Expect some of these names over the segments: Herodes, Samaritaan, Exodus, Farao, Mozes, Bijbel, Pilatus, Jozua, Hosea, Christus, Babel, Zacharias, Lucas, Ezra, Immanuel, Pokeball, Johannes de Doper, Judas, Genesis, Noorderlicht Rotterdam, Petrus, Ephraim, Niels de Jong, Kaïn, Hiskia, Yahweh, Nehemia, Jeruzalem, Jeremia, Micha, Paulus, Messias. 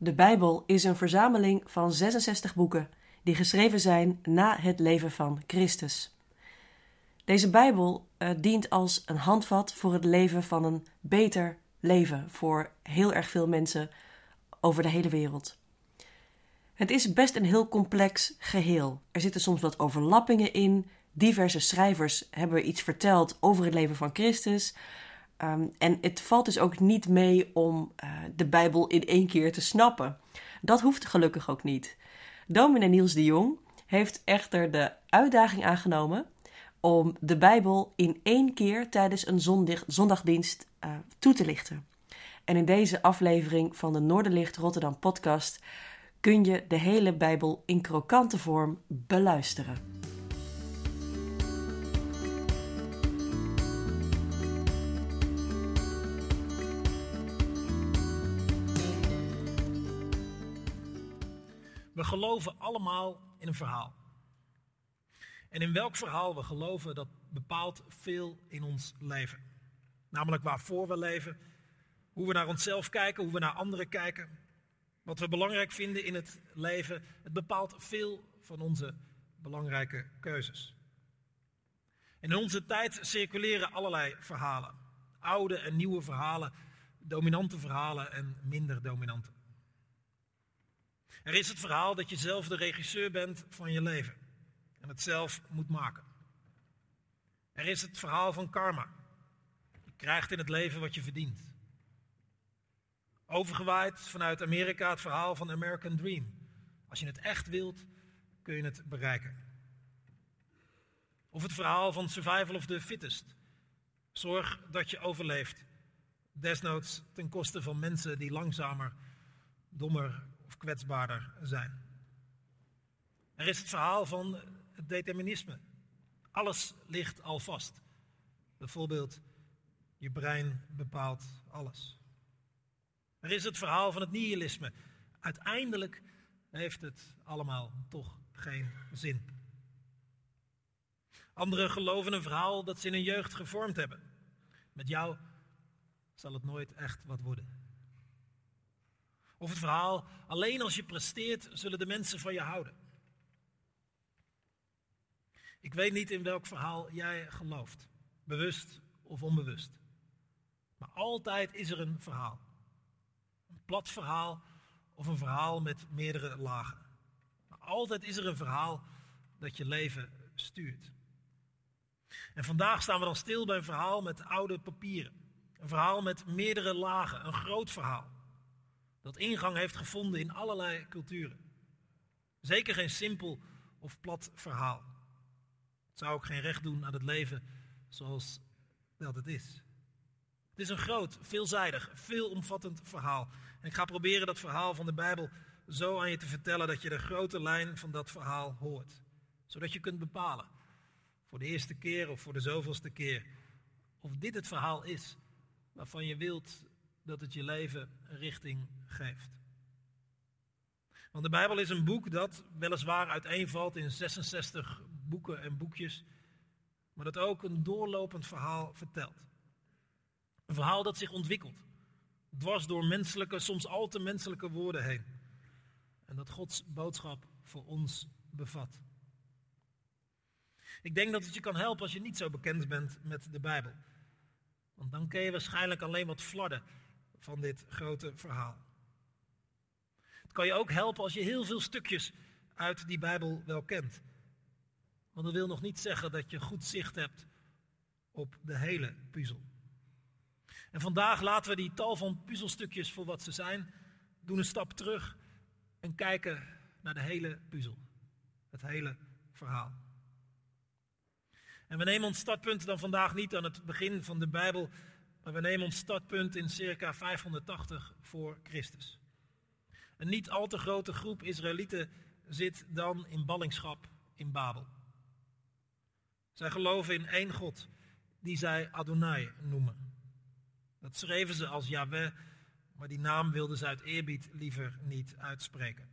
De Bijbel is een verzameling van 66 boeken die geschreven zijn na het leven van Christus. Deze Bijbel dient als een handvat voor het leven van een beter leven voor heel erg veel mensen over de hele wereld. Het is best een heel complex geheel. Er zitten soms wat overlappingen in. Diverse schrijvers hebben iets verteld over het leven van Christus. En het valt dus ook niet mee om de Bijbel in één keer te snappen. Dat hoeft gelukkig ook niet. Dominee Niels de Jong heeft echter de uitdaging aangenomen om de Bijbel in één keer tijdens een zondagdienst toe te lichten. En in deze aflevering van de Noorderlicht Rotterdam podcast kun je de hele Bijbel in krokante vorm beluisteren. We geloven allemaal in een verhaal. En in welk verhaal we geloven, dat bepaalt veel in ons leven. Namelijk waarvoor we leven, hoe we naar onszelf kijken, hoe we naar anderen kijken. Wat we belangrijk vinden in het leven, het bepaalt veel van onze belangrijke keuzes. En in onze tijd circuleren allerlei verhalen. Oude en nieuwe verhalen, dominante verhalen en minder dominante. Er is het verhaal dat je zelf de regisseur bent van je leven en het zelf moet maken. Er is het verhaal van karma. Je krijgt in het leven wat je verdient. Overgewaaid vanuit Amerika het verhaal van de American Dream. Als je het echt wilt, kun je het bereiken. Of het verhaal van survival of the fittest. Zorg dat je overleeft. Desnoods ten koste van mensen die langzamer, dommer of kwetsbaarder zijn. Er is het verhaal van het determinisme. Alles ligt al vast. Bijvoorbeeld, je brein bepaalt alles. Er is het verhaal van het nihilisme. Uiteindelijk heeft het allemaal toch geen zin. Anderen geloven een verhaal dat ze in hun jeugd gevormd hebben. Met jou zal het nooit echt wat worden. Of het verhaal, alleen als je presteert, zullen de mensen van je houden. Ik weet niet in welk verhaal jij gelooft, bewust of onbewust. Maar altijd is er een verhaal. Een plat verhaal of een verhaal met meerdere lagen. Maar altijd is er een verhaal dat je leven stuurt. En vandaag staan we dan stil bij een verhaal met oude papieren. Een verhaal met meerdere lagen, een groot verhaal. Dat ingang heeft gevonden in allerlei culturen. Zeker geen simpel of plat verhaal. Het zou ook geen recht doen aan het leven zoals dat het is. Het is een groot, veelzijdig, veelomvattend verhaal. En ik ga proberen dat verhaal van de Bijbel zo aan je te vertellen dat je de grote lijn van dat verhaal hoort. Zodat je kunt bepalen, voor de eerste keer of voor de zoveelste keer, of dit het verhaal is waarvan je wilt dat het je leven een richting geeft. Want de Bijbel is een boek dat weliswaar uiteenvalt in 66 boeken en boekjes, maar dat ook een doorlopend verhaal vertelt. Een verhaal dat zich ontwikkelt, dwars door menselijke, soms al te menselijke woorden heen. En dat Gods boodschap voor ons bevat. Ik denk dat het je kan helpen als je niet zo bekend bent met de Bijbel. Want dan ken je waarschijnlijk alleen wat flarden van dit grote verhaal. Het kan je ook helpen als je heel veel stukjes uit die Bijbel wel kent. Want dat wil nog niet zeggen dat je goed zicht hebt op de hele puzzel. En vandaag laten we die tal van puzzelstukjes voor wat ze zijn, doen een stap terug en kijken naar de hele puzzel. Het hele verhaal. En we nemen ons startpunt dan vandaag niet aan het begin van de Bijbel, maar we nemen ons startpunt in circa 580 voor Christus. Een niet al te grote groep Israëlieten zit dan in ballingschap in Babel. Zij geloven in één God, die zij Adonai noemen. Dat schreven ze als Yahweh, maar die naam wilden ze uit eerbied liever niet uitspreken.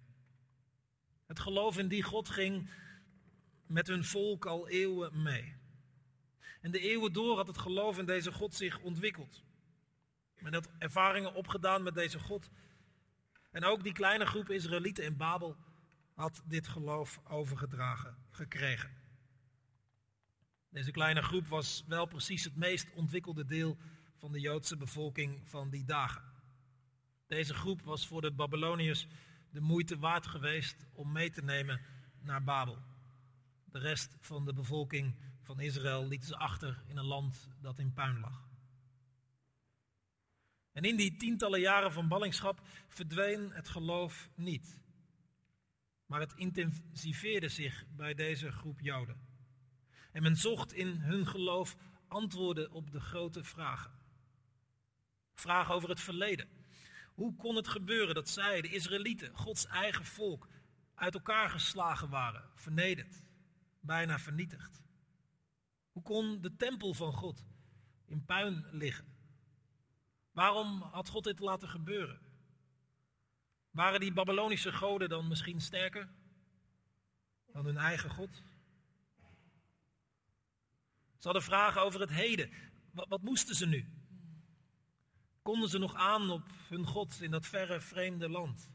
Het geloof in die God ging met hun volk al eeuwen mee. En de eeuwen door had het geloof in deze God zich ontwikkeld. Men had ervaringen opgedaan met deze God. En ook die kleine groep Israëlieten in Babel had dit geloof overgedragen gekregen. Deze kleine groep was wel precies het meest ontwikkelde deel van de Joodse bevolking van die dagen. Deze groep was voor de Babyloniërs de moeite waard geweest om mee te nemen naar Babel. De rest van de bevolking van Israël lieten ze achter in een land dat in puin lag. En in die tientallen jaren van ballingschap verdween het geloof niet. Maar het intensiveerde zich bij deze groep Joden. En men zocht in hun geloof antwoorden op de grote vragen. Vragen over het verleden. Hoe kon het gebeuren dat zij, de Israëlieten, Gods eigen volk, uit elkaar geslagen waren, vernederd, bijna vernietigd? Hoe kon de tempel van God in puin liggen? Waarom had God dit laten gebeuren? Waren die Babylonische goden dan misschien sterker dan hun eigen God? Ze hadden vragen over het heden. Wat moesten ze nu? Konden ze nog aan op hun God in dat verre vreemde land?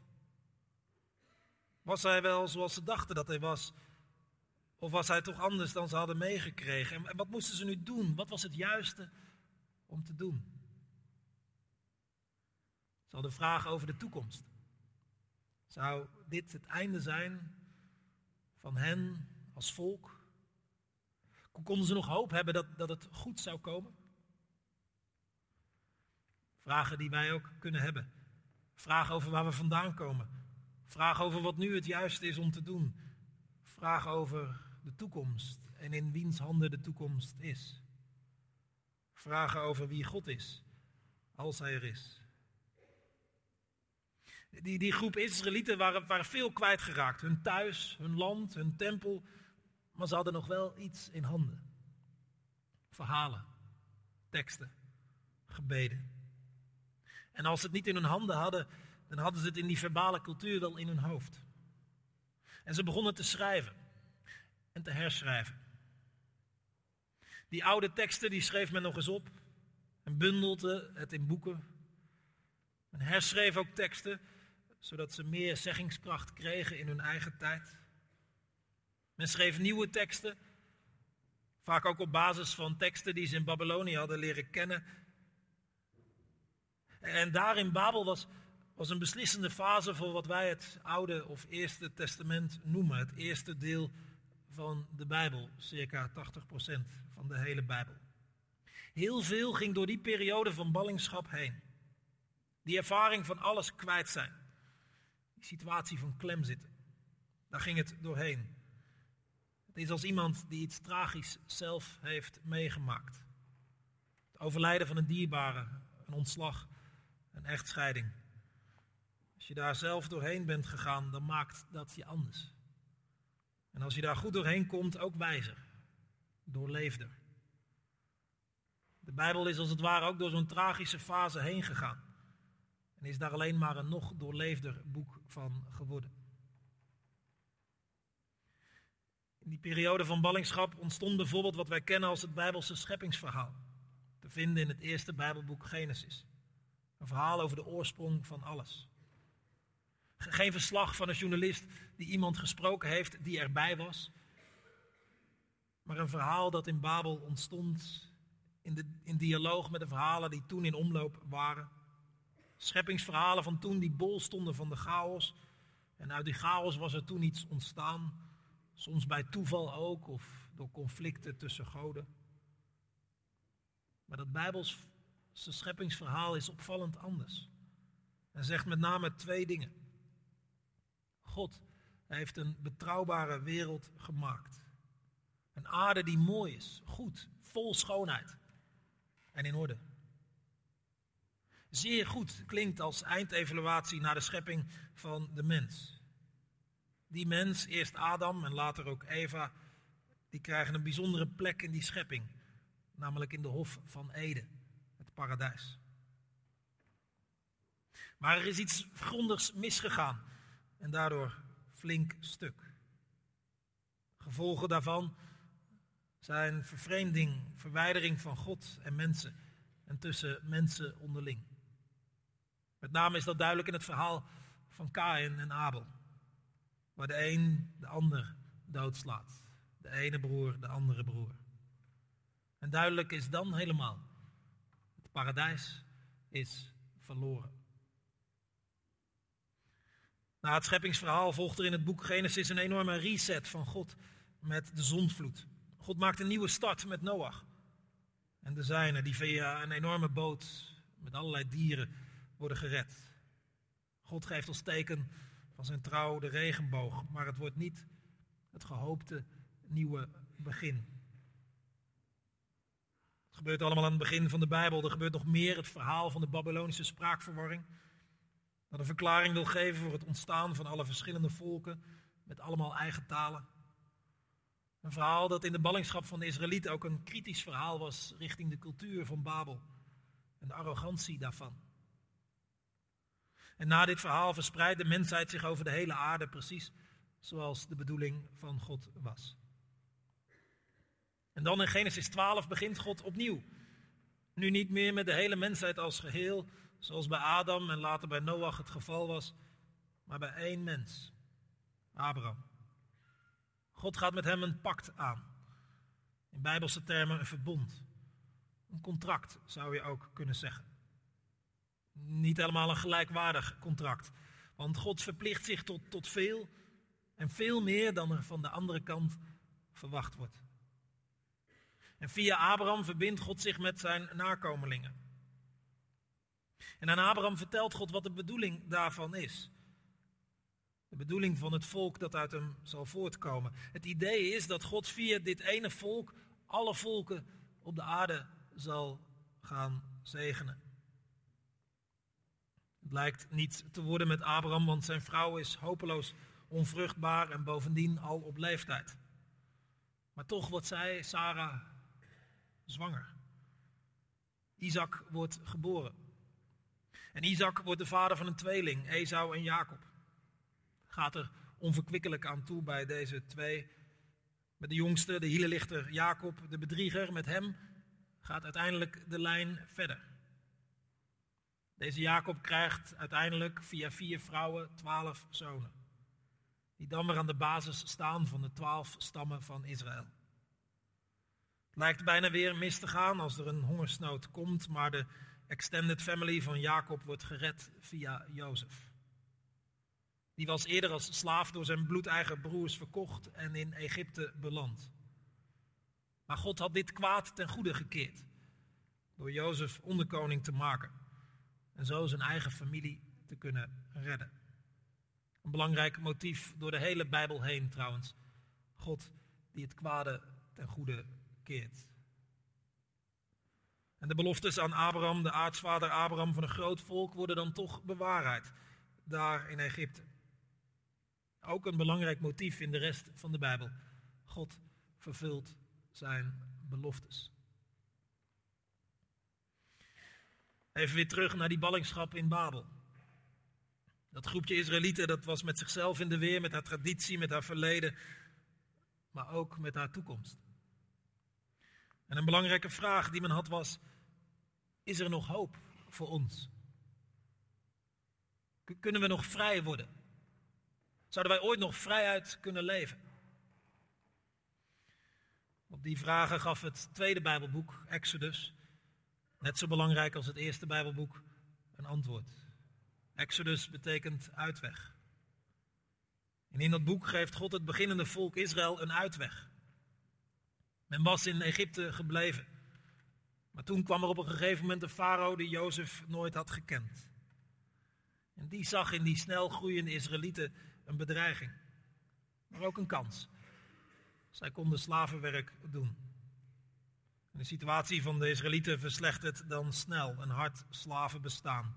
Was hij wel zoals ze dachten dat hij was? Of was hij toch anders dan ze hadden meegekregen? En wat moesten ze nu doen? Wat was het juiste om te doen? Ze hadden vragen over de toekomst. Zou dit het einde zijn van hen als volk? Konden ze nog hoop hebben dat het goed zou komen? Vragen die wij ook kunnen hebben. Vragen over waar we vandaan komen. Vragen over wat nu het juiste is om te doen. Vragen over de toekomst en in wiens handen de toekomst is. Vragen over wie God is, als hij er is. Die groep Israëlieten waren veel kwijtgeraakt. Hun thuis, hun land, hun tempel. Maar ze hadden nog wel iets in handen. Verhalen, teksten, gebeden. En als ze het niet in hun handen hadden, dan hadden ze het in die verbale cultuur wel in hun hoofd. En ze begonnen te schrijven en te herschrijven. Die oude teksten die schreef men nog eens op en bundelde het in boeken. Men herschreef ook teksten, zodat ze meer zeggingskracht kregen in hun eigen tijd. Men schreef nieuwe teksten, vaak ook op basis van teksten die ze in Babylonië hadden leren kennen. En daar in Babel was een beslissende fase voor wat wij het Oude of Eerste Testament noemen. Het eerste deel van de Bijbel, circa 80% van de hele Bijbel. Heel veel ging door die periode van ballingschap heen. Die ervaring van alles kwijt zijn. Die situatie van klem zitten. Daar ging het doorheen. Het is als iemand die iets tragisch zelf heeft meegemaakt. Het overlijden van een dierbare, een ontslag, een echtscheiding. Als je daar zelf doorheen bent gegaan, dan maakt dat je anders. En als je daar goed doorheen komt, ook wijzer. Doorleefder. De Bijbel is als het ware ook door zo'n tragische fase heen gegaan. En is daar alleen maar een nog doorleefder boek van geworden. In die periode van ballingschap ontstond bijvoorbeeld wat wij kennen als het Bijbelse scheppingsverhaal. Te vinden in het eerste Bijbelboek Genesis. Een verhaal over de oorsprong van alles. Geen verslag van een journalist die iemand gesproken heeft die erbij was. Maar een verhaal dat in Babel ontstond in dialoog met de verhalen die toen in omloop waren. Scheppingsverhalen van toen die bol stonden van de chaos. En uit die chaos was er toen iets ontstaan. Soms bij toeval ook of door conflicten tussen goden. Maar dat Bijbelse scheppingsverhaal is opvallend anders. En zegt met name twee dingen. God heeft een betrouwbare wereld gemaakt. Een aarde die mooi is, goed, vol schoonheid en in orde. Zeer goed klinkt als eindevaluatie naar de schepping van de mens. Die mens, eerst Adam en later ook Eva, die krijgen een bijzondere plek in die schepping. Namelijk in de Hof van Eden, het paradijs. Maar er is iets grondigs misgegaan en daardoor flink stuk. Gevolgen daarvan zijn vervreemding, verwijdering van God en mensen en tussen mensen onderling. Met name is dat duidelijk in het verhaal van Kaïn en Abel. Waar de een de ander doodslaat. De ene broer, de andere broer. En duidelijk is dan helemaal. Het paradijs is verloren. Na het scheppingsverhaal volgt er in het boek Genesis een enorme reset van God met de zondvloed. God maakt een nieuwe start met Noach en de zijnen die via een enorme boot met allerlei dieren worden gered. God geeft als teken van zijn trouw de regenboog, maar het wordt niet het gehoopte nieuwe begin. Het gebeurt allemaal aan het begin van de Bijbel. Er gebeurt nog meer, het verhaal van de Babylonische spraakverwarring. Dat een verklaring wil geven voor het ontstaan van alle verschillende volken met allemaal eigen talen. Een verhaal dat in de ballingschap van de Israëlieten ook een kritisch verhaal was richting de cultuur van Babel en de arrogantie daarvan. En na dit verhaal verspreidt de mensheid zich over de hele aarde precies zoals de bedoeling van God was. En dan in Genesis 12 begint God opnieuw. Nu niet meer met de hele mensheid als geheel, zoals bij Adam en later bij Noach het geval was, maar bij één mens, Abraham. God gaat met hem een pact aan. In Bijbelse termen een verbond. Een contract zou je ook kunnen zeggen. Niet helemaal een gelijkwaardig contract. Want God verplicht zich tot veel en veel meer dan er van de andere kant verwacht wordt. En via Abraham verbindt God zich met zijn nakomelingen. En aan Abraham vertelt God wat de bedoeling daarvan is. De bedoeling van het volk dat uit hem zal voortkomen. Het idee is dat God via dit ene volk alle volken op de aarde zal gaan zegenen. Het lijkt niet te worden met Abraham, want zijn vrouw is hopeloos onvruchtbaar en bovendien al op leeftijd. Maar toch wordt zij, Sara, zwanger. Isaac wordt geboren. En Isaac wordt de vader van een tweeling, Esau en Jacob. Gaat er onverkwikkelijk aan toe bij deze twee. Met de jongste, de hielenlichter Jacob, de bedrieger, met hem gaat uiteindelijk de lijn verder. Deze Jacob krijgt uiteindelijk via 4 vrouwen 12 zonen. Die dan weer aan de basis staan van de 12 stammen van Israël. Het lijkt bijna weer mis te gaan als er een hongersnood komt, maar de extended family van Jacob wordt gered via Jozef. Die was eerder als slaaf door zijn bloedeigen broers verkocht en in Egypte beland. Maar God had dit kwaad ten goede gekeerd. Door Jozef onderkoning te maken. En zo zijn eigen familie te kunnen redden. Een belangrijk motief door de hele Bijbel heen trouwens. God die het kwade ten goede keert. En de beloftes aan Abraham, de aartsvader Abraham van een groot volk, worden dan toch bewaarheid. Daar in Egypte. Ook een belangrijk motief in de rest van de Bijbel. God vervult zijn beloftes. Even weer terug naar die ballingschap in Babel. Dat groepje Israëlieten, dat was met zichzelf in de weer, met haar traditie, met haar verleden, maar ook met haar toekomst. En een belangrijke vraag die men had was, is er nog hoop voor ons? Kunnen we nog vrij worden? Zouden wij ooit nog vrijheid kunnen leven? Op die vragen gaf het tweede Bijbelboek, Exodus, net zo belangrijk als het eerste Bijbelboek, een antwoord. Exodus betekent uitweg. En in dat boek geeft God het beginnende volk Israël een uitweg. Men was in Egypte gebleven. Maar toen kwam er op een gegeven moment een farao die Jozef nooit had gekend. En die zag in die snel groeiende Israëlieten een bedreiging, maar ook een kans. Zij konden slavenwerk doen. En de situatie van de Israëlieten verslechtert dan snel, een hard slavenbestaan.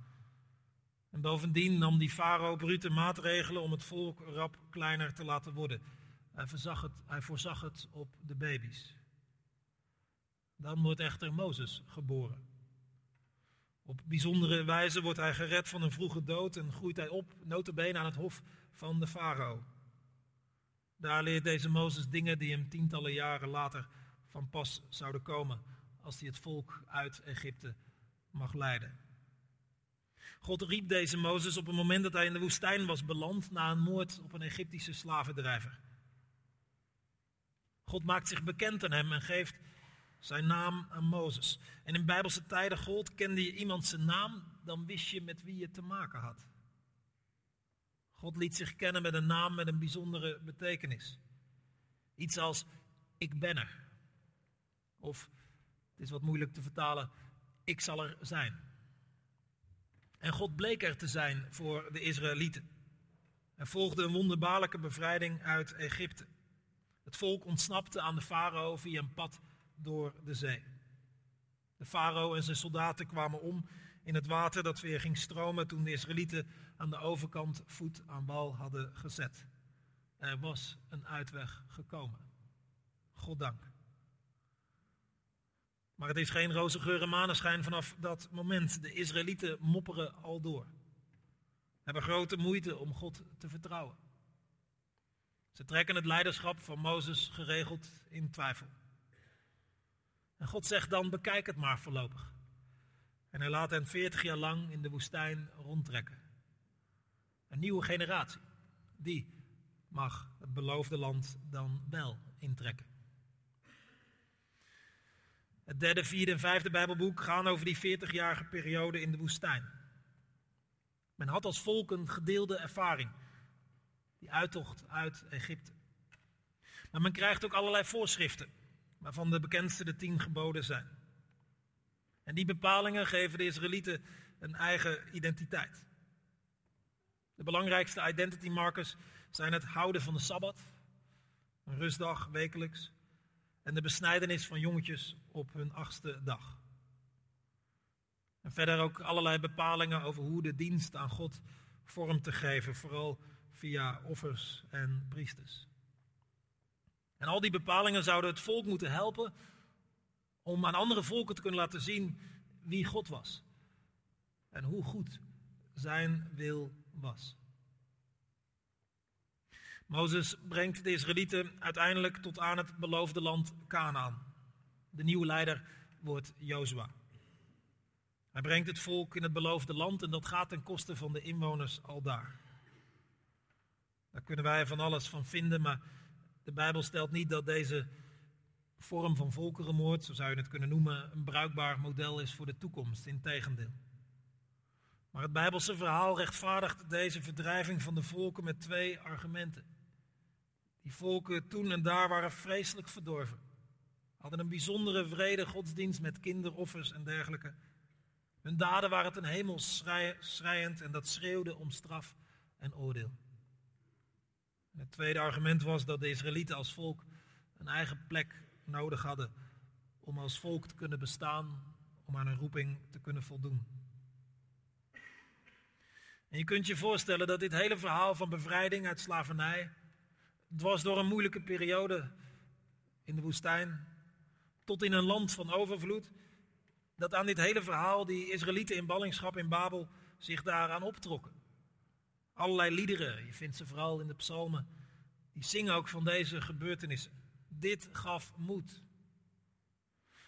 En bovendien nam die farao brute maatregelen om het volk rap kleiner te laten worden. Hij voorzag het op de baby's. Dan wordt echter Mozes geboren. Op bijzondere wijze wordt hij gered van een vroege dood en groeit hij op, nota bene aan het hof van de farao. Daar leert deze Mozes dingen die hem tientallen jaren later van pas zouden komen als hij het volk uit Egypte mag leiden. God riep deze Mozes op het moment dat hij in de woestijn was beland na een moord op een Egyptische slavendrijver. God maakt zich bekend aan hem en geeft zijn naam aan Mozes. En in Bijbelse tijden gold, kende je iemand zijn naam, dan wist je met wie je te maken had. God liet zich kennen met een naam met een bijzondere betekenis. Iets als, ik ben er. Of, het is wat moeilijk te vertalen, ik zal er zijn. En God bleek er te zijn voor de Israëlieten. Er volgde een wonderbaarlijke bevrijding uit Egypte. Het volk ontsnapte aan de farao via een pad door de zee. De farao en zijn soldaten kwamen om in het water dat weer ging stromen toen de Israëlieten aan de overkant voet aan wal hadden gezet. Er was een uitweg gekomen. God dank. Maar het is geen roze geur en maneschijn vanaf dat moment. De Israëlieten mopperen al door. Hebben grote moeite om God te vertrouwen. Ze trekken het leiderschap van Mozes geregeld in twijfel. En God zegt dan, bekijk het maar voorlopig. En hij laat hen 40 jaar lang in de woestijn rondtrekken. Een nieuwe generatie, die mag het beloofde land dan wel intrekken. Het 3e, 4e en 5e Bijbelboek gaan over die 40-jarige periode in de woestijn. Men had als volk een gedeelde ervaring. Die uittocht uit Egypte. Maar men krijgt ook allerlei voorschriften, waarvan de bekendste de 10 geboden zijn. En die bepalingen geven de Israëlieten een eigen identiteit. De belangrijkste identity markers zijn het houden van de Sabbat, een rustdag wekelijks, en de besnijdenis van jongetjes op hun 8e dag. En verder ook allerlei bepalingen over hoe de dienst aan God vorm te geven, vooral via offers en priesters. En al die bepalingen zouden het volk moeten helpen om aan andere volken te kunnen laten zien wie God was. En hoe goed zijn wil was. Mozes brengt de Israëlieten uiteindelijk tot aan het beloofde land Kanaan. De nieuwe leider wordt Jozua. Hij brengt het volk in het beloofde land en dat gaat ten koste van de inwoners aldaar. Daar kunnen wij van alles van vinden, maar de Bijbel stelt niet dat deze vorm van volkerenmoord, zo zou je het kunnen noemen, een bruikbaar model is voor de toekomst. Integendeel. Maar het Bijbelse verhaal rechtvaardigt deze verdrijving van de volken met 2 argumenten. Die volken toen en daar waren vreselijk verdorven. Hadden een bijzondere wrede godsdienst met kinderoffers en dergelijke. Hun daden waren ten hemel schreiend en dat schreeuwde om straf en oordeel. En het 2e argument was dat de Israëlieten als volk een eigen plek nodig hadden om als volk te kunnen bestaan, om aan hun roeping te kunnen voldoen. En je kunt je voorstellen dat dit hele verhaal van bevrijding uit slavernij, dwars door een moeilijke periode in de woestijn, tot in een land van overvloed, dat aan dit hele verhaal die Israëlieten in ballingschap in Babel zich daaraan optrokken. Allerlei liederen, je vindt ze vooral in de psalmen, die zingen ook van deze gebeurtenissen. Dit gaf moed.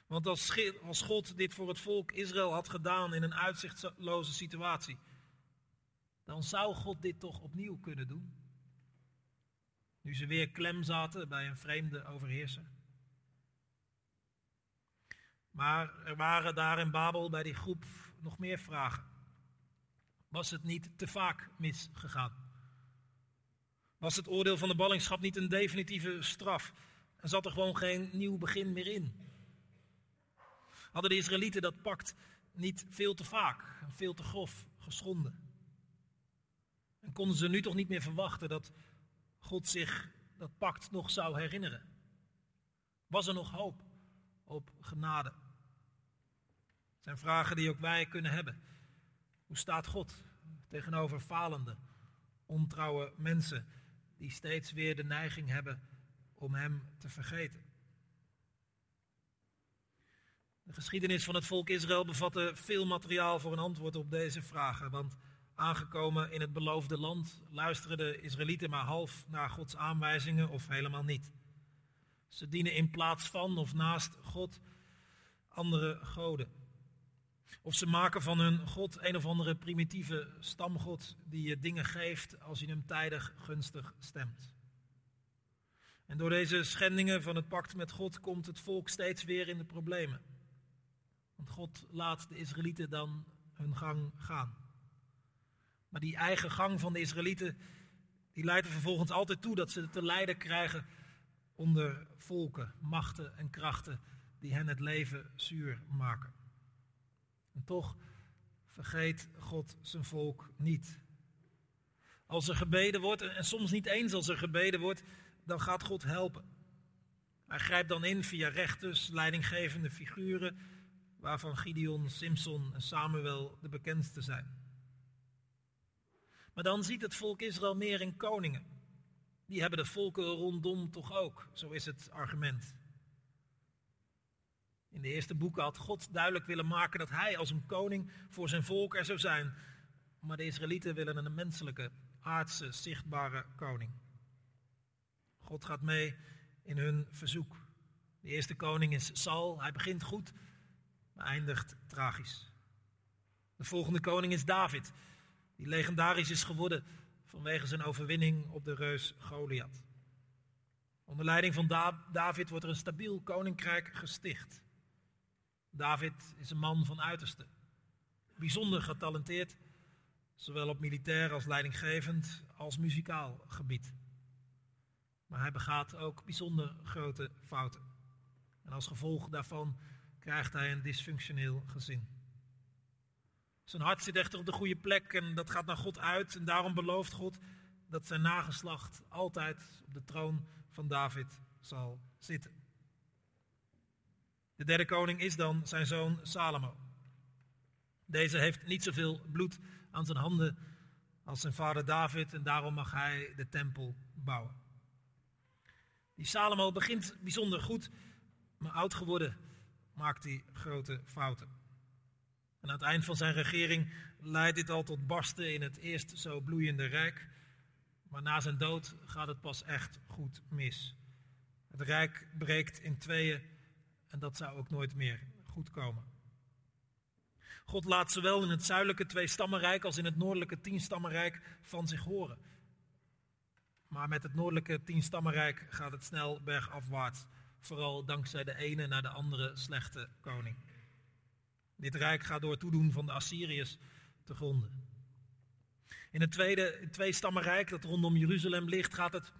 Want als God dit voor het volk Israël had gedaan in een uitzichtloze situatie, dan zou God dit toch opnieuw kunnen doen. Nu ze weer klem zaten bij een vreemde overheerser. Maar er waren daar in Babel bij die groep nog meer vragen. Was het niet te vaak misgegaan? Was het oordeel van de ballingschap niet een definitieve straf? En zat er gewoon geen nieuw begin meer in? Hadden de Israëlieten dat pact niet veel te vaak en veel te grof geschonden? En konden ze nu toch niet meer verwachten dat God zich dat pact nog zou herinneren? Was er nog hoop op genade? Het zijn vragen die ook wij kunnen hebben. Hoe staat God tegenover falende, ontrouwe mensen die steeds weer de neiging hebben om hem te vergeten? De geschiedenis van het volk Israël bevatte veel materiaal voor een antwoord op deze vragen, want aangekomen in het beloofde land luisteren de Israëlieten maar half naar Gods aanwijzingen of helemaal niet. Ze dienen in plaats van of naast God andere goden. Of ze maken van hun god een of andere primitieve stamgod die je dingen geeft als je hem tijdig gunstig stemt. En door deze schendingen van het pact met God komt het volk steeds weer in de problemen. Want God laat de Israëlieten dan hun gang gaan. Maar die eigen gang van de Israëlieten, die leidt er vervolgens altijd toe dat ze te lijden krijgen onder volken, machten en krachten die hen het leven zuur maken. En toch vergeet God zijn volk niet. Als er gebeden wordt, en soms niet eens als er gebeden wordt, dan gaat God helpen. Hij grijpt dan in via rechters, leidinggevende figuren, waarvan Gideon, Simson en Samuel de bekendste zijn. Maar dan ziet het volk Israël meer in koningen. Die hebben de volken rondom toch ook, zo is het argument. In de eerste boeken had God duidelijk willen maken dat hij als een koning voor zijn volk er zou zijn. Maar de Israëlieten willen een menselijke, aardse, zichtbare koning. God gaat mee in hun verzoek. De eerste koning is Saul, hij begint goed, maar eindigt tragisch. De volgende koning is David, die legendarisch is geworden vanwege zijn overwinning op de reus Goliath. Onder leiding van David wordt er een stabiel koninkrijk gesticht. David is een man van uiterste. Bijzonder getalenteerd, zowel op militair als leidinggevend als muzikaal gebied. Maar hij begaat ook bijzonder grote fouten. En als gevolg daarvan krijgt hij een dysfunctioneel gezin. Zijn hart zit echter op de goede plek en dat gaat naar God uit. En daarom belooft God dat zijn nageslacht altijd op de troon van David zal zitten. De derde koning is dan zijn zoon Salomo. Deze heeft niet zoveel bloed aan zijn handen als zijn vader David en daarom mag hij de tempel bouwen. Die Salomo begint bijzonder goed, maar oud geworden maakt hij grote fouten. En aan het eind van zijn regering leidt dit al tot barsten in het eerst zo bloeiende rijk. Maar na zijn dood gaat het pas echt goed mis. Het rijk breekt in tweeën en dat zou ook nooit meer goed komen. God laat zowel in het zuidelijke 2-stammenrijk als in het noordelijke 10-stammenrijk van zich horen. Maar met het noordelijke 10-stammenrijk gaat het snel bergafwaarts. Vooral dankzij de ene naar de andere slechte koning. Dit rijk gaat door toedoen van de Assyriërs te gronden. In het twee stammenrijk dat rondom Jeruzalem ligt gaat het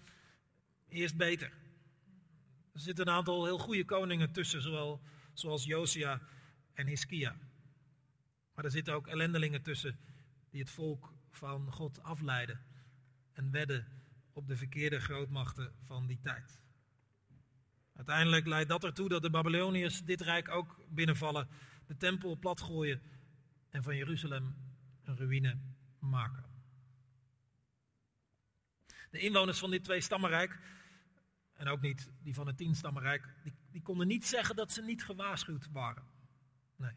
eerst beter. Er zitten een aantal heel goede koningen tussen, zoals Jozua en Hiskia. Maar er zitten ook ellendelingen tussen die het volk van God afleiden en wedden op de verkeerde grootmachten van die tijd. Uiteindelijk leidt dat ertoe dat de Babyloniërs dit rijk ook binnenvallen, de tempel platgooien en van Jeruzalem een ruïne maken. De inwoners van dit 2-stammenrijk, en ook niet die van het 10-stammenrijk, die konden niet zeggen dat ze niet gewaarschuwd waren. Nee.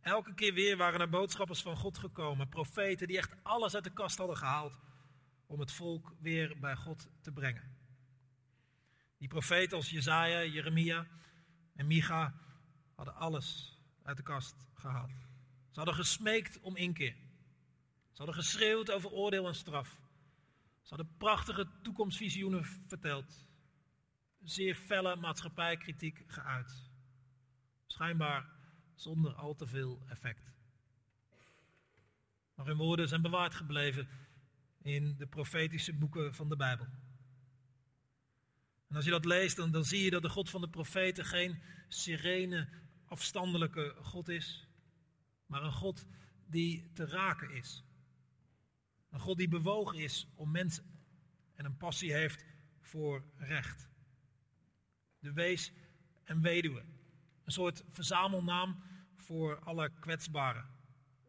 Elke keer weer waren er boodschappers van God gekomen, profeten die echt alles uit de kast hadden gehaald om het volk weer bij God te brengen. Die profeten als Jesaja, Jeremia en Micha hadden alles uit de kast gehaald. Ze hadden gesmeekt om inkeer. Ze hadden geschreeuwd over oordeel en straf. Ze hadden prachtige toekomstvisioenen verteld. Zeer felle maatschappijkritiek geuit. Schijnbaar zonder al te veel effect. Maar hun woorden zijn bewaard gebleven in de profetische boeken van de Bijbel. En als je dat leest, dan zie je dat de God van de profeten geen serene, afstandelijke God is, maar een God die te raken is. Een God die bewogen is om mensen en een passie heeft voor recht. De wees en weduwe, een soort verzamelnaam voor alle kwetsbaren.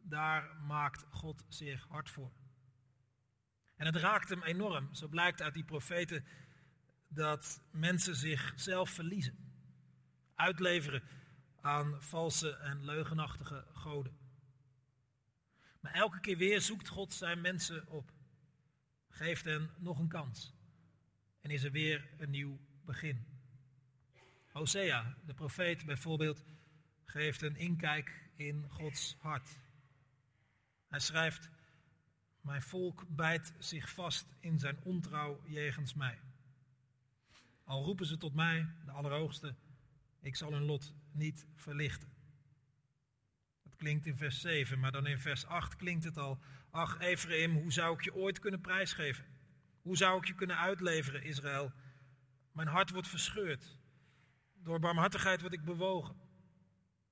Daar maakt God zich hard voor. En het raakt hem enorm, zo blijkt uit die profeten, dat mensen zichzelf verliezen, uitleveren aan valse en leugenachtige goden. Maar elke keer weer zoekt God zijn mensen op, geeft hen nog een kans en is er weer een nieuw begin. Hosea, de profeet bijvoorbeeld, geeft een inkijk in Gods hart. Hij schrijft: mijn volk bijt zich vast in zijn ontrouw jegens mij. Al roepen ze tot mij, de Allerhoogste, ik zal hun lot niet verlichten. Dat klinkt in vers 7, maar dan in vers 8 klinkt het al. Ach, Ephraim, hoe zou ik je ooit kunnen prijsgeven? Hoe zou ik je kunnen uitleveren, Israël? Mijn hart wordt verscheurd. Door barmhartigheid word ik bewogen.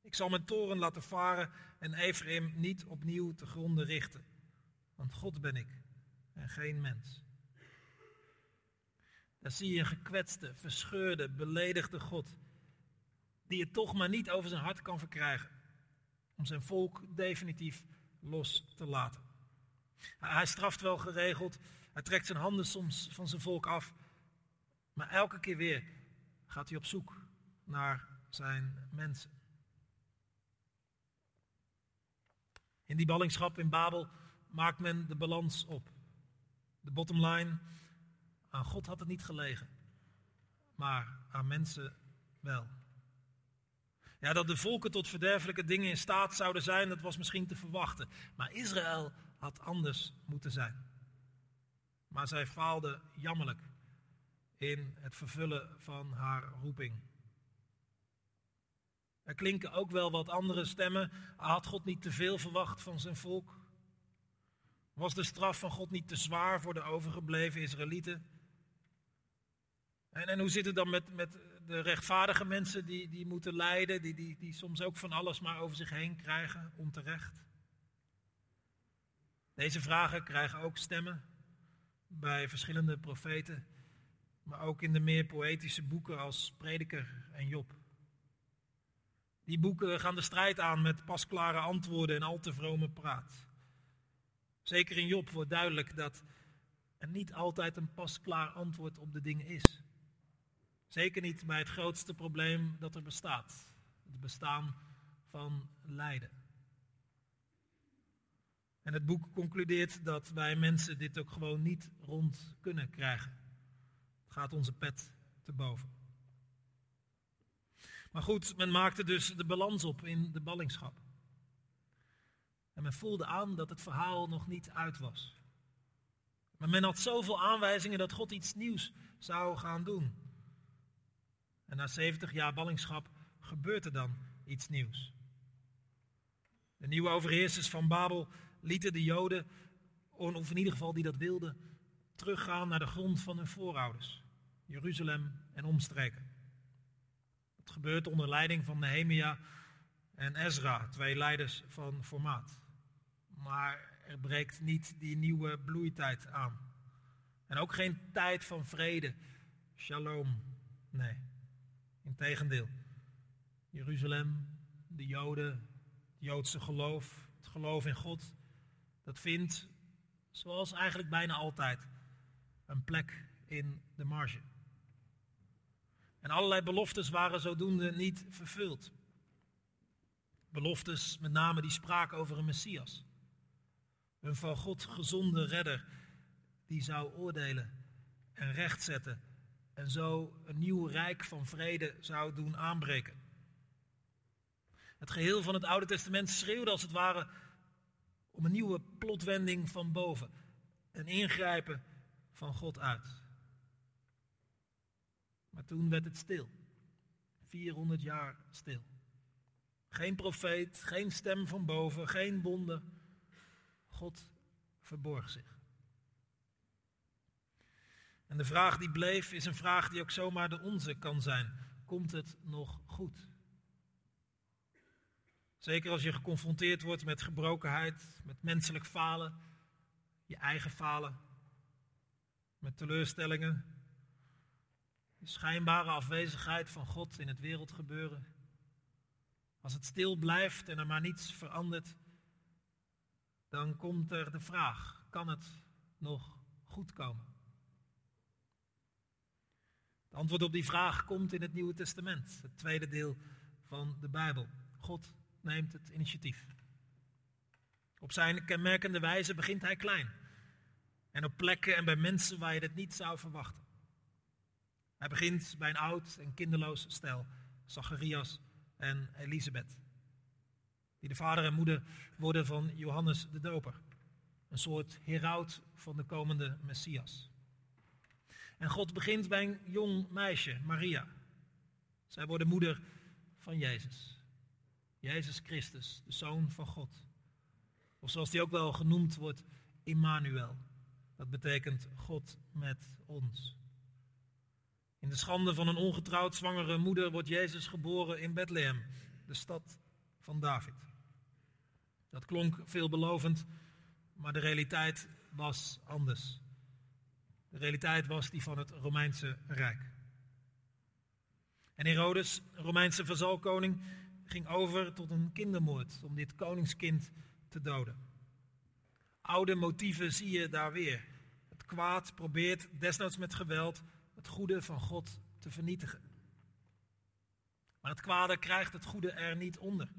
Ik zal mijn toorn laten varen en Ephraim niet opnieuw te gronde richten. Want God ben ik en geen mens. Daar zie je een gekwetste, verscheurde, beledigde God. Die het toch maar niet over zijn hart kan verkrijgen. Om zijn volk definitief los te laten. Hij straft wel geregeld. Hij trekt zijn handen soms van zijn volk af. Maar elke keer weer gaat hij op zoek naar zijn mensen. In die ballingschap in Babel maakt men de balans op. De bottom line: aan God had het niet gelegen, maar aan mensen wel. Ja, dat de volken tot verderfelijke dingen in staat zouden zijn, dat was misschien te verwachten. Maar Israël had anders moeten zijn. Maar zij faalde jammerlijk in het vervullen van haar roeping. Er klinken ook wel wat andere stemmen. Had God niet te veel verwacht van zijn volk? Was de straf van God niet te zwaar voor de overgebleven Israëlieten? En hoe zit het dan met de rechtvaardige mensen die moeten lijden, die soms ook van alles maar over zich heen krijgen, onterecht? Deze vragen krijgen ook stemmen bij verschillende profeten, maar ook in de meer poëtische boeken als Prediker en Job. Die boeken gaan de strijd aan met pasklare antwoorden en al te vrome praat. Zeker in Job wordt duidelijk dat er niet altijd een pasklaar antwoord op de dingen is. Zeker niet bij het grootste probleem dat er bestaat. Het bestaan van lijden. En het boek concludeert dat wij mensen dit ook gewoon niet rond kunnen krijgen. Het gaat onze pet te boven. Maar goed, men maakte dus de balans op in de ballingschap. En men voelde aan dat het verhaal nog niet uit was. Maar men had zoveel aanwijzingen dat God iets nieuws zou gaan doen. En na 70 jaar ballingschap gebeurt er dan iets nieuws. De nieuwe overheersers van Babel lieten de Joden, of in ieder geval die dat wilden, teruggaan naar de grond van hun voorouders, Jeruzalem en omstreken. Het gebeurt onder leiding van Nehemia en Ezra, twee leiders van formaat. Maar er breekt niet die nieuwe bloeitijd aan. En ook geen tijd van vrede, shalom, nee. Integendeel, Jeruzalem, de Joden, het Joodse geloof, het geloof in God, dat vindt, zoals eigenlijk bijna altijd, een plek in de marge. En allerlei beloftes waren zodoende niet vervuld. Beloftes met name die spraken over een Messias. Een van God gezonde redder die zou oordelen en recht zetten en zo een nieuw rijk van vrede zou doen aanbreken. Het geheel van het Oude Testament schreeuwde als het ware om een nieuwe plotwending van boven. Een ingrijpen van God uit. Maar toen werd het stil. 400 jaar stil. Geen profeet, geen stem van boven, geen wonder. God verborg zich. En de vraag die bleef is een vraag die ook zomaar de onze kan zijn. Komt het nog goed? Zeker als je geconfronteerd wordt met gebrokenheid, met menselijk falen, je eigen falen, met teleurstellingen, de schijnbare afwezigheid van God in het wereldgebeuren. Als het stil blijft en er maar niets verandert, dan komt er de vraag: kan het nog goed komen? Het antwoord op die vraag komt in het Nieuwe Testament, het tweede deel van de Bijbel. God neemt het initiatief. Op zijn kenmerkende wijze begint hij klein. En op plekken en bij mensen waar je dit niet zou verwachten. Hij begint bij een oud en kinderloos stel, Zacharias en Elisabeth. die de vader en moeder worden van Johannes de Doper. Een soort heraut van de komende Messias. En God begint bij een jong meisje, Maria. Zij wordt de moeder van Jezus. Jezus Christus, de Zoon van God. Of zoals die ook wel genoemd wordt, Immanuel. Dat betekent God met ons. In de schande van een ongetrouwd zwangere moeder wordt Jezus geboren in Bethlehem, de stad van David. Dat klonk veelbelovend, maar de realiteit was anders. De realiteit was die van het Romeinse Rijk. En Herodes, Romeinse vazalkoning, ging over tot een kindermoord om dit koningskind te doden. Oude motieven zie je daar weer. Het kwaad probeert, desnoods met geweld, het goede van God te vernietigen. Maar het kwade krijgt het goede er niet onder.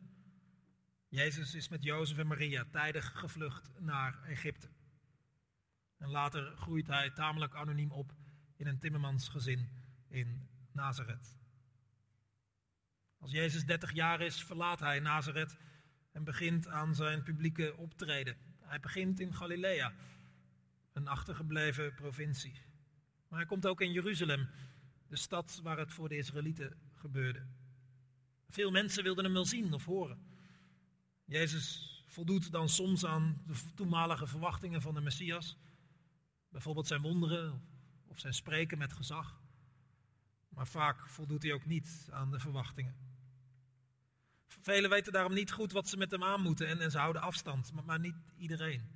Jezus is met Jozef en Maria tijdig gevlucht naar Egypte. En later groeit hij tamelijk anoniem op in een timmermansgezin in Nazareth. Als Jezus 30 jaar is, verlaat hij Nazareth en begint aan zijn publieke optreden. Hij begint in Galilea, een achtergebleven provincie. Maar hij komt ook in Jeruzalem, de stad waar het voor de Israëlieten gebeurde. Veel mensen wilden hem wel zien of horen. Jezus voldoet dan soms aan de toenmalige verwachtingen van de Messias. Bijvoorbeeld zijn wonderen of zijn spreken met gezag. Maar vaak voldoet hij ook niet aan de verwachtingen. Velen weten daarom niet goed wat ze met hem aan moeten en ze houden afstand, maar niet iedereen.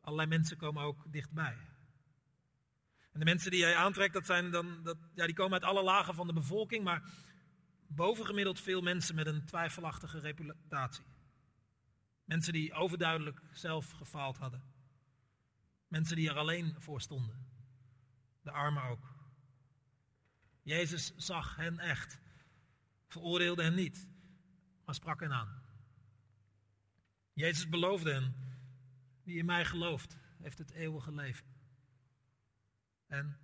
Allerlei mensen komen ook dichtbij. En de mensen die hij aantrekt, die komen uit alle lagen van de bevolking, maar bovengemiddeld veel mensen met een twijfelachtige reputatie. Mensen die overduidelijk zelf gefaald hadden. Mensen die er alleen voor stonden. De armen ook. Jezus zag hen echt, veroordeelde hen niet, maar sprak hen aan. Jezus beloofde hen, wie in mij gelooft, heeft het eeuwige leven. En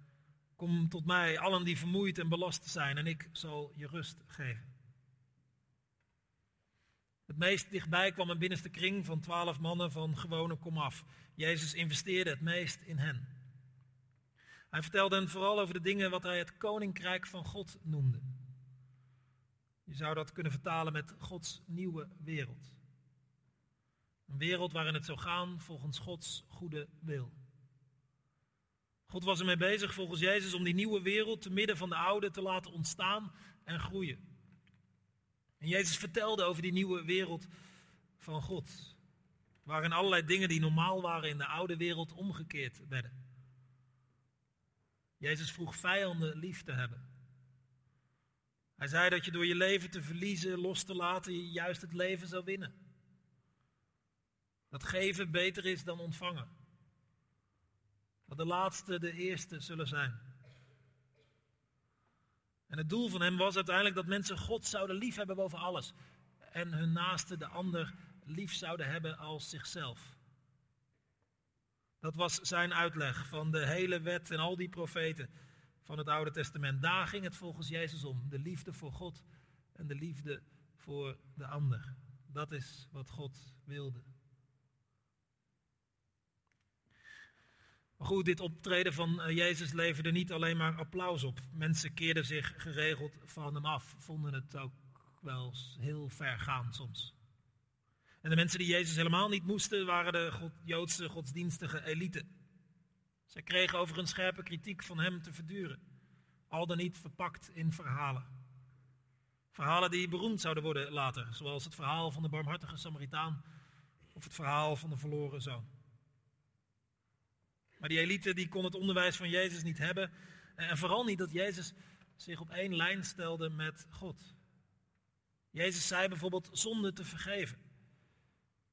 kom tot mij, allen die vermoeid en belast zijn, en ik zal je rust geven. Het meest dichtbij kwam een binnenste kring van 12 mannen van gewone komaf. Jezus investeerde het meest in hen. Hij vertelde hen vooral over de dingen wat hij het koninkrijk van God noemde. Je zou dat kunnen vertalen met Gods nieuwe wereld. Een wereld waarin het zou gaan volgens Gods goede wil. God was ermee bezig volgens Jezus om die nieuwe wereld te midden van de oude te laten ontstaan en groeien. En Jezus vertelde over die nieuwe wereld van God. Waarin allerlei dingen die normaal waren in de oude wereld omgekeerd werden. Jezus vroeg vijanden lief te hebben. Hij zei dat je door je leven te verliezen, los te laten, juist het leven zou winnen. Dat geven beter is dan ontvangen. Dat de laatste de eerste zullen zijn. En het doel van hem was uiteindelijk dat mensen God zouden liefhebben boven alles. En hun naaste, de ander, lief zouden hebben als zichzelf. Dat was zijn uitleg van de hele wet en al die profeten van het Oude Testament. Daar ging het volgens Jezus om. De liefde voor God en de liefde voor de ander. Dat is wat God wilde. Maar goed, dit optreden van Jezus leverde niet alleen maar applaus op. Mensen keerden zich geregeld van hem af, vonden het ook wel heel ver gaan soms. En de mensen die Jezus helemaal niet moesten, waren de Joodse godsdienstige elite. Zij kregen overigens scherpe kritiek van hem te verduren, al dan niet verpakt in verhalen. Verhalen die beroemd zouden worden later, zoals het verhaal van de barmhartige Samaritaan of het verhaal van de verloren zoon. Maar die elite die kon het onderwijs van Jezus niet hebben. En vooral niet dat Jezus zich op één lijn stelde met God. Jezus zei bijvoorbeeld zonde te vergeven.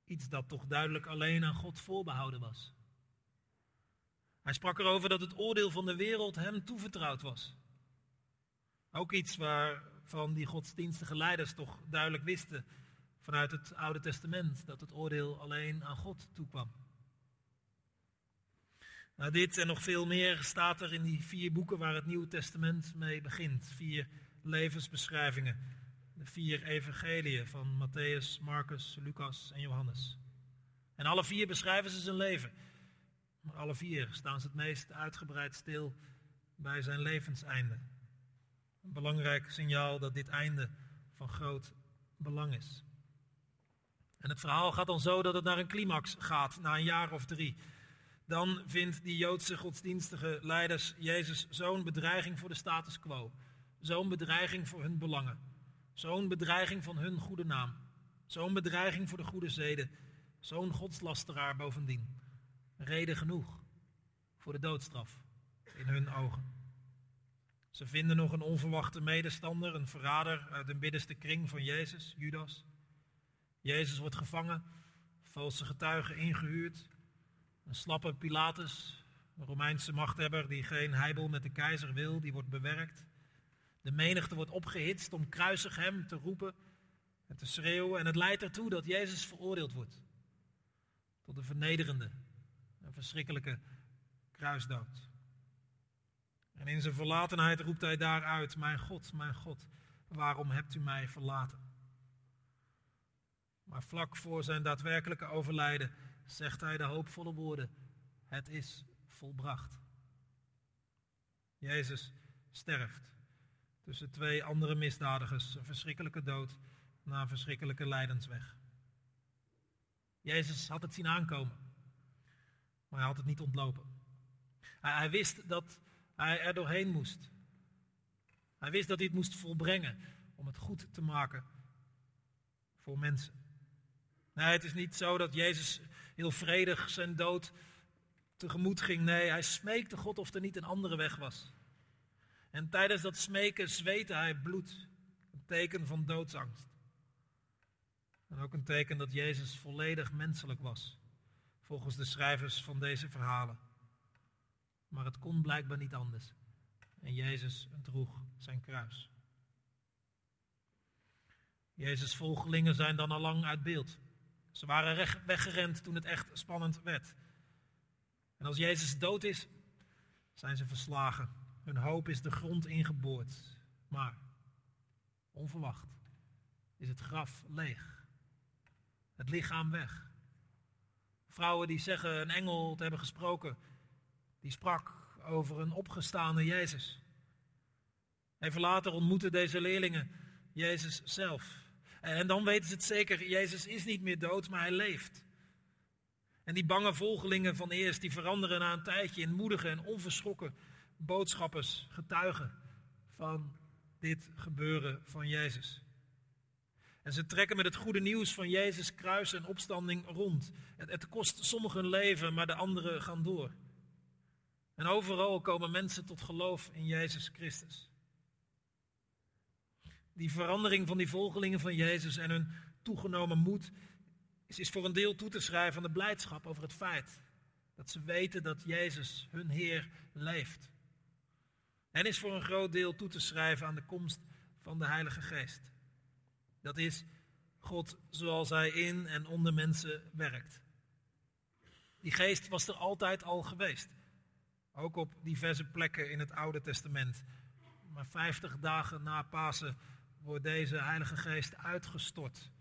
Iets dat toch duidelijk alleen aan God voorbehouden was. Hij sprak erover dat het oordeel van de wereld hem toevertrouwd was. Ook iets waarvan die godsdienstige leiders toch duidelijk wisten vanuit het Oude Testament. Dat het oordeel alleen aan God toekwam. Nou, dit en nog veel meer staat er in die 4 boeken waar het Nieuwe Testament mee begint. 4 levensbeschrijvingen de vier evangeliën van Matthäus, Marcus, Lucas en Johannes. En alle vier beschrijven ze zijn leven. Maar alle vier staan ze het meest uitgebreid stil bij zijn levenseinde. Een belangrijk signaal dat dit einde van groot belang is. En het verhaal gaat dan zo dat het naar een climax gaat, na een jaar of 3. Dan vindt die Joodse godsdienstige leiders Jezus zo'n bedreiging voor de status quo. Zo'n bedreiging voor hun belangen. Zo'n bedreiging van hun goede naam. Zo'n bedreiging voor de goede zeden. Zo'n godslasteraar bovendien. Reden genoeg voor de doodstraf in hun ogen. Ze vinden nog een onverwachte medestander, een verrader uit de binnenste kring van Jezus, Judas. Jezus wordt gevangen, valse getuigen ingehuurd. Een slappe Pilatus, een Romeinse machthebber die geen heibel met de keizer wil, die wordt bewerkt. De menigte wordt opgehitst om kruisig hem te roepen en te schreeuwen. En het leidt ertoe dat Jezus veroordeeld wordt. Tot een vernederende en verschrikkelijke kruisdood. En in zijn verlatenheid roept hij daaruit: mijn God, waarom hebt u mij verlaten? Maar vlak voor zijn daadwerkelijke overlijden zegt hij de hoopvolle woorden: het is volbracht. Jezus sterft tussen 2 andere misdadigers, een verschrikkelijke dood na een verschrikkelijke lijdensweg. Jezus had het zien aankomen, maar hij had het niet ontlopen. Hij wist dat hij er doorheen moest. Hij wist dat hij het moest volbrengen om het goed te maken voor mensen. Nee, het is niet zo dat Jezus heel vredig zijn dood tegemoet ging. Nee, hij smeekte God of er niet een andere weg was. En tijdens dat smeken zweette hij bloed. Een teken van doodsangst. En ook een teken dat Jezus volledig menselijk was. Volgens de schrijvers van deze verhalen. Maar het kon blijkbaar niet anders. En Jezus droeg zijn kruis. Jezus' volgelingen zijn dan al lang uit beeld. Ze waren weggerend toen het echt spannend werd. En als Jezus dood is, zijn ze verslagen. Hun hoop is de grond ingeboord. Maar, onverwacht, is het graf leeg. Het lichaam weg. Vrouwen die zeggen een engel te hebben gesproken, die sprak over een opgestaande Jezus. Even later ontmoeten deze leerlingen Jezus zelf. En dan weten ze het zeker, Jezus is niet meer dood, maar hij leeft. En die bange volgelingen van eerst, die veranderen na een tijdje in moedige en onverschrokken boodschappers, getuigen van dit gebeuren van Jezus. En ze trekken met het goede nieuws van Jezus kruis en opstanding rond. Het kost sommigen leven, maar de anderen gaan door. En overal komen mensen tot geloof in Jezus Christus. Die verandering van die volgelingen van Jezus en hun toegenomen moed is voor een deel toe te schrijven aan de blijdschap over het feit dat ze weten dat Jezus, hun Heer, leeft. En is voor een groot deel toe te schrijven aan de komst van de Heilige Geest. Dat is God zoals hij in en onder mensen werkt. Die geest was er altijd al geweest. Ook op diverse plekken in het Oude Testament. Maar 50 dagen na Pasen wordt deze Heilige Geest uitgestort,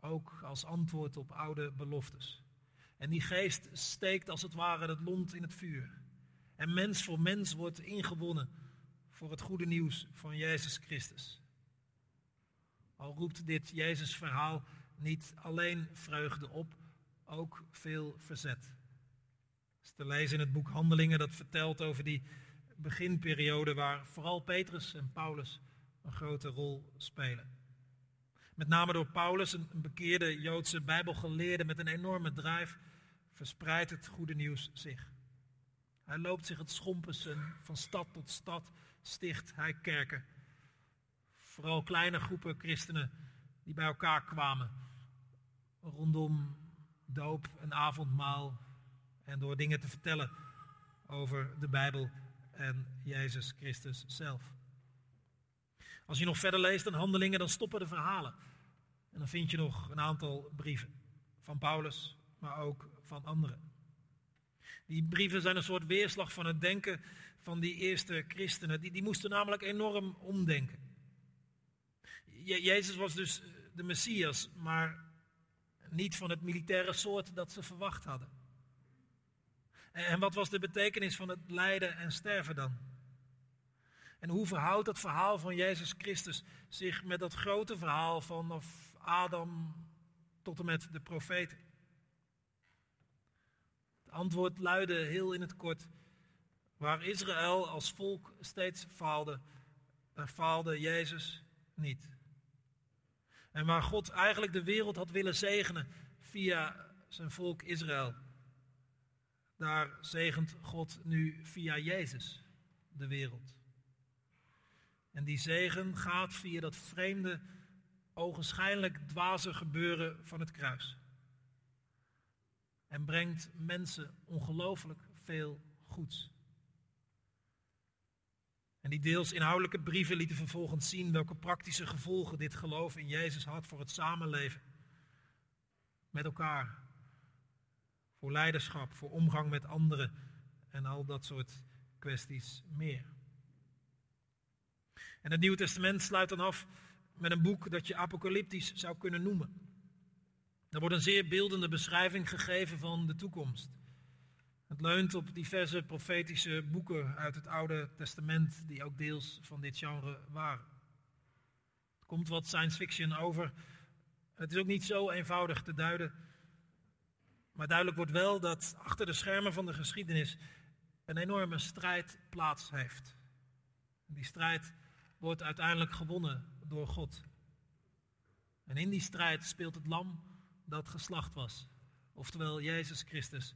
ook als antwoord op oude beloftes. En die geest steekt als het ware het lont in het vuur. En mens voor mens wordt ingewonnen voor het goede nieuws van Jezus Christus. Al roept dit Jezus verhaal niet alleen vreugde op, ook veel verzet. Het is te lezen in het boek Handelingen dat vertelt over die beginperiode waar vooral Petrus en Paulus een grote rol spelen. Met name door Paulus, een bekeerde Joodse bijbelgeleerde met een enorme drijf, verspreidt het goede nieuws zich. Hij loopt zich het schompen van stad tot stad, sticht hij kerken. Vooral kleine groepen christenen die bij elkaar kwamen. Rondom doop en avondmaal en door dingen te vertellen over de Bijbel en Jezus Christus zelf. Als je nog verder leest dan Handelingen, dan stoppen de verhalen. En dan vind je nog een aantal brieven. Van Paulus, maar ook van anderen. Die brieven zijn een soort weerslag van het denken van die eerste christenen. Die moesten namelijk enorm omdenken. Jezus was dus de Messias, maar niet van het militaire soort dat ze verwacht hadden. En wat was de betekenis van het lijden en sterven dan? En hoe verhoudt dat verhaal van Jezus Christus zich met dat grote verhaal vanaf Adam tot en met de profeten? Het antwoord luidde heel in het kort: waar Israël als volk steeds faalde, daar faalde Jezus niet. En waar God eigenlijk de wereld had willen zegenen via zijn volk Israël, daar zegent God nu via Jezus de wereld. En die zegen gaat via dat vreemde, ogenschijnlijk dwaze gebeuren van het kruis. En brengt mensen ongelooflijk veel goeds. En die deels inhoudelijke brieven lieten vervolgens zien welke praktische gevolgen dit geloof in Jezus had voor het samenleven met elkaar. Voor leiderschap, voor omgang met anderen en al dat soort kwesties meer. En het Nieuwe Testament sluit dan af met een boek dat je apocalyptisch zou kunnen noemen. Er wordt een zeer beeldende beschrijving gegeven van de toekomst. Het leunt op diverse profetische boeken uit het Oude Testament die ook deels van dit genre waren. Het komt wat science fiction over. Het is ook niet zo eenvoudig te duiden. Maar duidelijk wordt wel dat achter de schermen van de geschiedenis een enorme strijd plaats heeft. Die strijd wordt uiteindelijk gewonnen door God. En in die strijd speelt het lam dat geslacht was. Oftewel Jezus Christus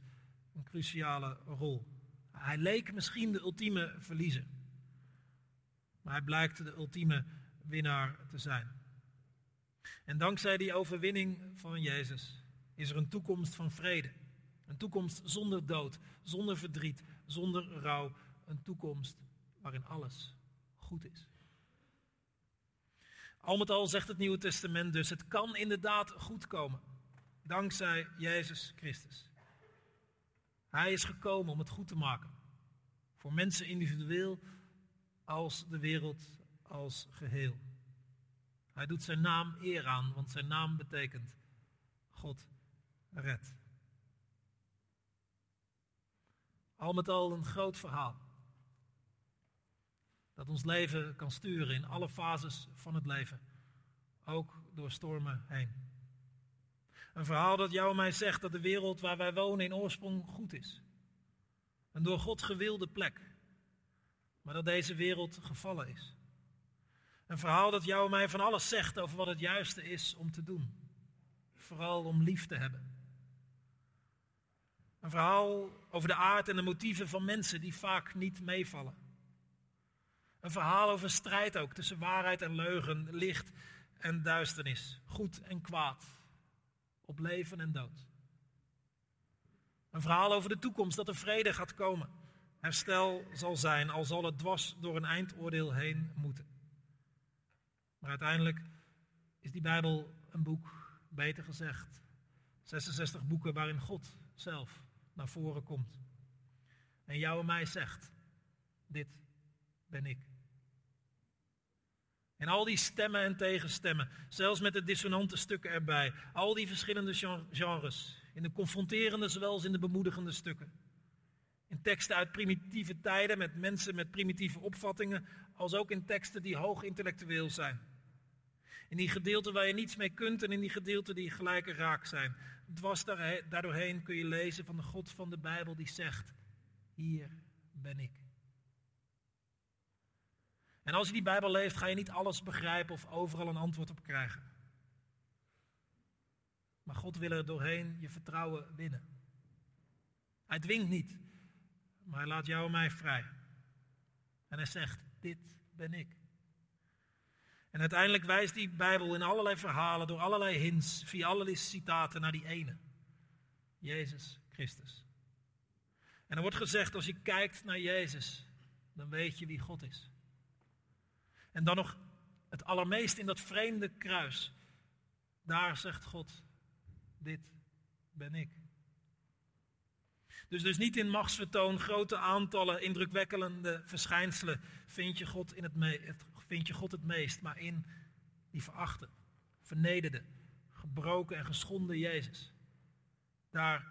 een cruciale rol. Hij leek misschien de ultieme verliezer. Maar hij blijkt de ultieme winnaar te zijn. En dankzij die overwinning van Jezus is er een toekomst van vrede. Een toekomst zonder dood, zonder verdriet, zonder rouw. Een toekomst waarin alles goed is. Al met al zegt het Nieuwe Testament dus: het kan inderdaad goed komen. Dankzij Jezus Christus. Hij is gekomen om het goed te maken. Voor mensen individueel, als de wereld, als geheel. Hij doet zijn naam eer aan, want zijn naam betekent: God redt. Al met al een groot verhaal. Dat ons leven kan sturen in alle fases van het leven. Ook door stormen heen. Een verhaal dat jou en mij zegt dat de wereld waar wij wonen in oorsprong goed is. Een door God gewilde plek. Maar dat deze wereld gevallen is. Een verhaal dat jou en mij van alles zegt over wat het juiste is om te doen. Vooral om lief te hebben. Een verhaal over de aard en de motieven van mensen die vaak niet meevallen. Een verhaal over strijd ook tussen waarheid en leugen, licht en duisternis, goed en kwaad. Op leven en dood. Een verhaal over de toekomst, dat er vrede gaat komen. Herstel zal zijn, al zal het dwars door een eindoordeel heen moeten. Maar uiteindelijk is die Bijbel een boek, beter gezegd, 66 boeken waarin God zelf naar voren komt. En jou en mij zegt: dit ben ik. En al die stemmen en tegenstemmen, zelfs met de dissonante stukken erbij, al die verschillende genres, in de confronterende zowel als in de bemoedigende stukken. In teksten uit primitieve tijden met mensen met primitieve opvattingen, als ook in teksten die hoog intellectueel zijn. In die gedeelten waar je niets mee kunt en in die gedeelten die gelijk en raak zijn. Dwars daardoorheen kun je lezen van de God van de Bijbel die zegt: hier ben ik. En als je die Bijbel leest, ga je niet alles begrijpen of overal een antwoord op krijgen. Maar God wil er doorheen je vertrouwen winnen. Hij dwingt niet, maar hij laat jou en mij vrij. En hij zegt: dit ben ik. En uiteindelijk wijst die Bijbel in allerlei verhalen, door allerlei hints, via allerlei citaten naar die ene. Jezus Christus. En er wordt gezegd: als je kijkt naar Jezus, dan weet je wie God is. En dan nog het allermeest in dat vreemde kruis. Daar zegt God: dit ben ik. Dus niet in machtsvertoon, grote aantallen, indrukwekkende verschijnselen vind je God het meest, maar in die verachten, vernederden, gebroken en geschonden Jezus. Daar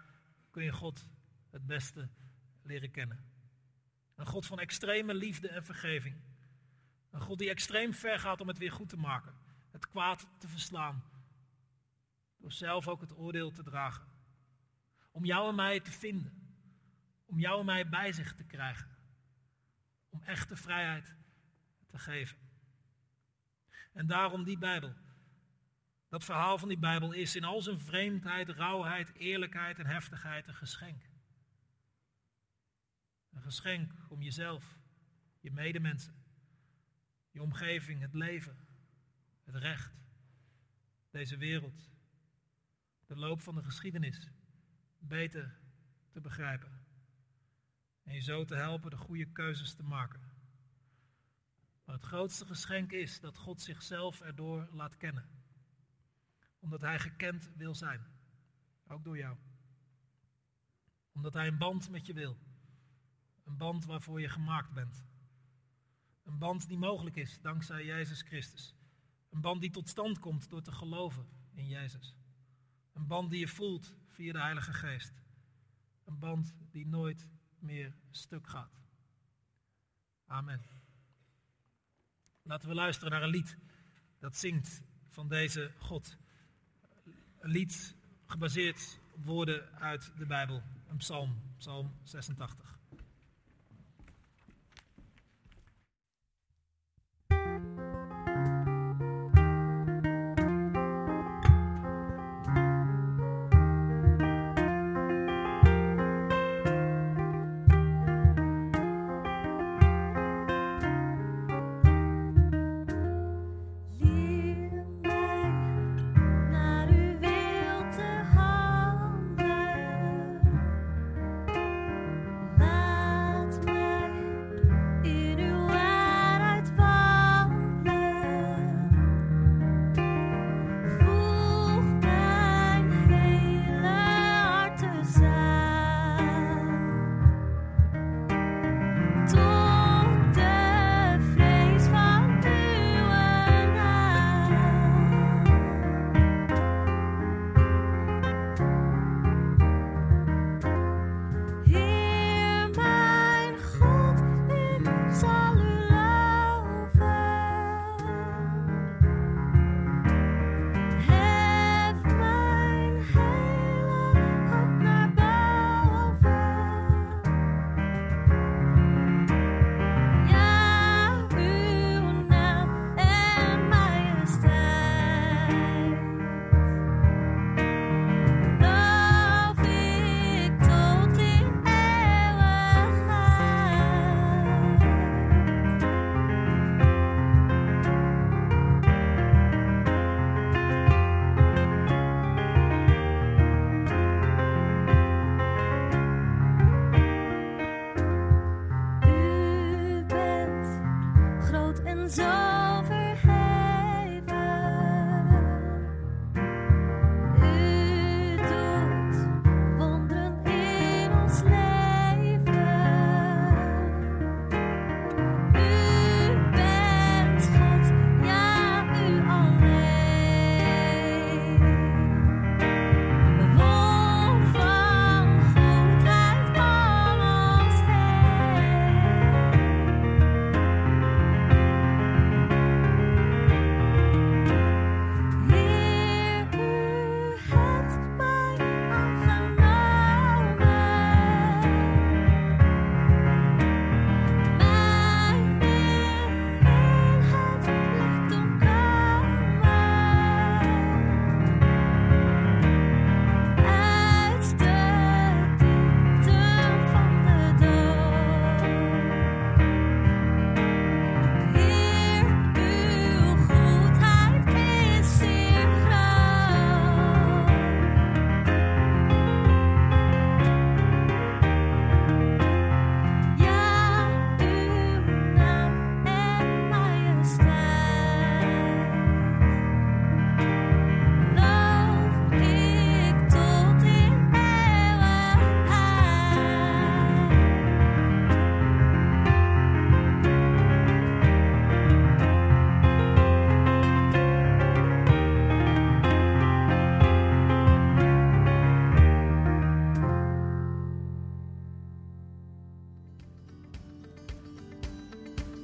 kun je God het beste leren kennen. Een God van extreme liefde en vergeving. Een God die extreem ver gaat om het weer goed te maken. Het kwaad te verslaan. Door zelf ook het oordeel te dragen. Om jou en mij te vinden. Om jou en mij bij zich te krijgen. Om echte vrijheid te geven. En daarom die Bijbel. Dat verhaal van die Bijbel is in al zijn vreemdheid, rauwheid, eerlijkheid en heftigheid een geschenk. Een geschenk om jezelf, je medemensen, je omgeving, het leven, het recht, deze wereld, de loop van de geschiedenis beter te begrijpen. En je zo te helpen de goede keuzes te maken. Maar het grootste geschenk is dat God zichzelf erdoor laat kennen. Omdat hij gekend wil zijn. Ook door jou. Omdat hij een band met je wil. Een band waarvoor je gemaakt bent. Een band die mogelijk is dankzij Jezus Christus. Een band die tot stand komt door te geloven in Jezus. Een band die je voelt via de Heilige Geest. Een band die nooit meer stuk gaat. Amen. Laten we luisteren naar een lied dat zingt van deze God. Een lied gebaseerd op woorden uit de Bijbel. Een psalm, psalm 86.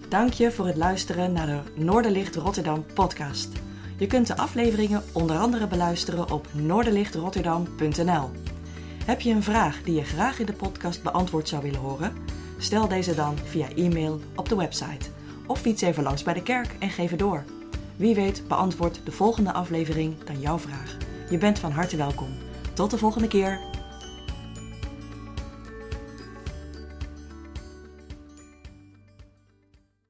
Dank je voor het luisteren naar de Noorderlicht Rotterdam podcast. Je kunt de afleveringen onder andere beluisteren op noorderlichtrotterdam.nl. Heb je een vraag die je graag in de podcast beantwoord zou willen horen? Stel deze dan via e-mail op de website. Of fiets even langs bij de kerk en geef het door. Wie weet beantwoordt de volgende aflevering dan jouw vraag. Je bent van harte welkom. Tot de volgende keer.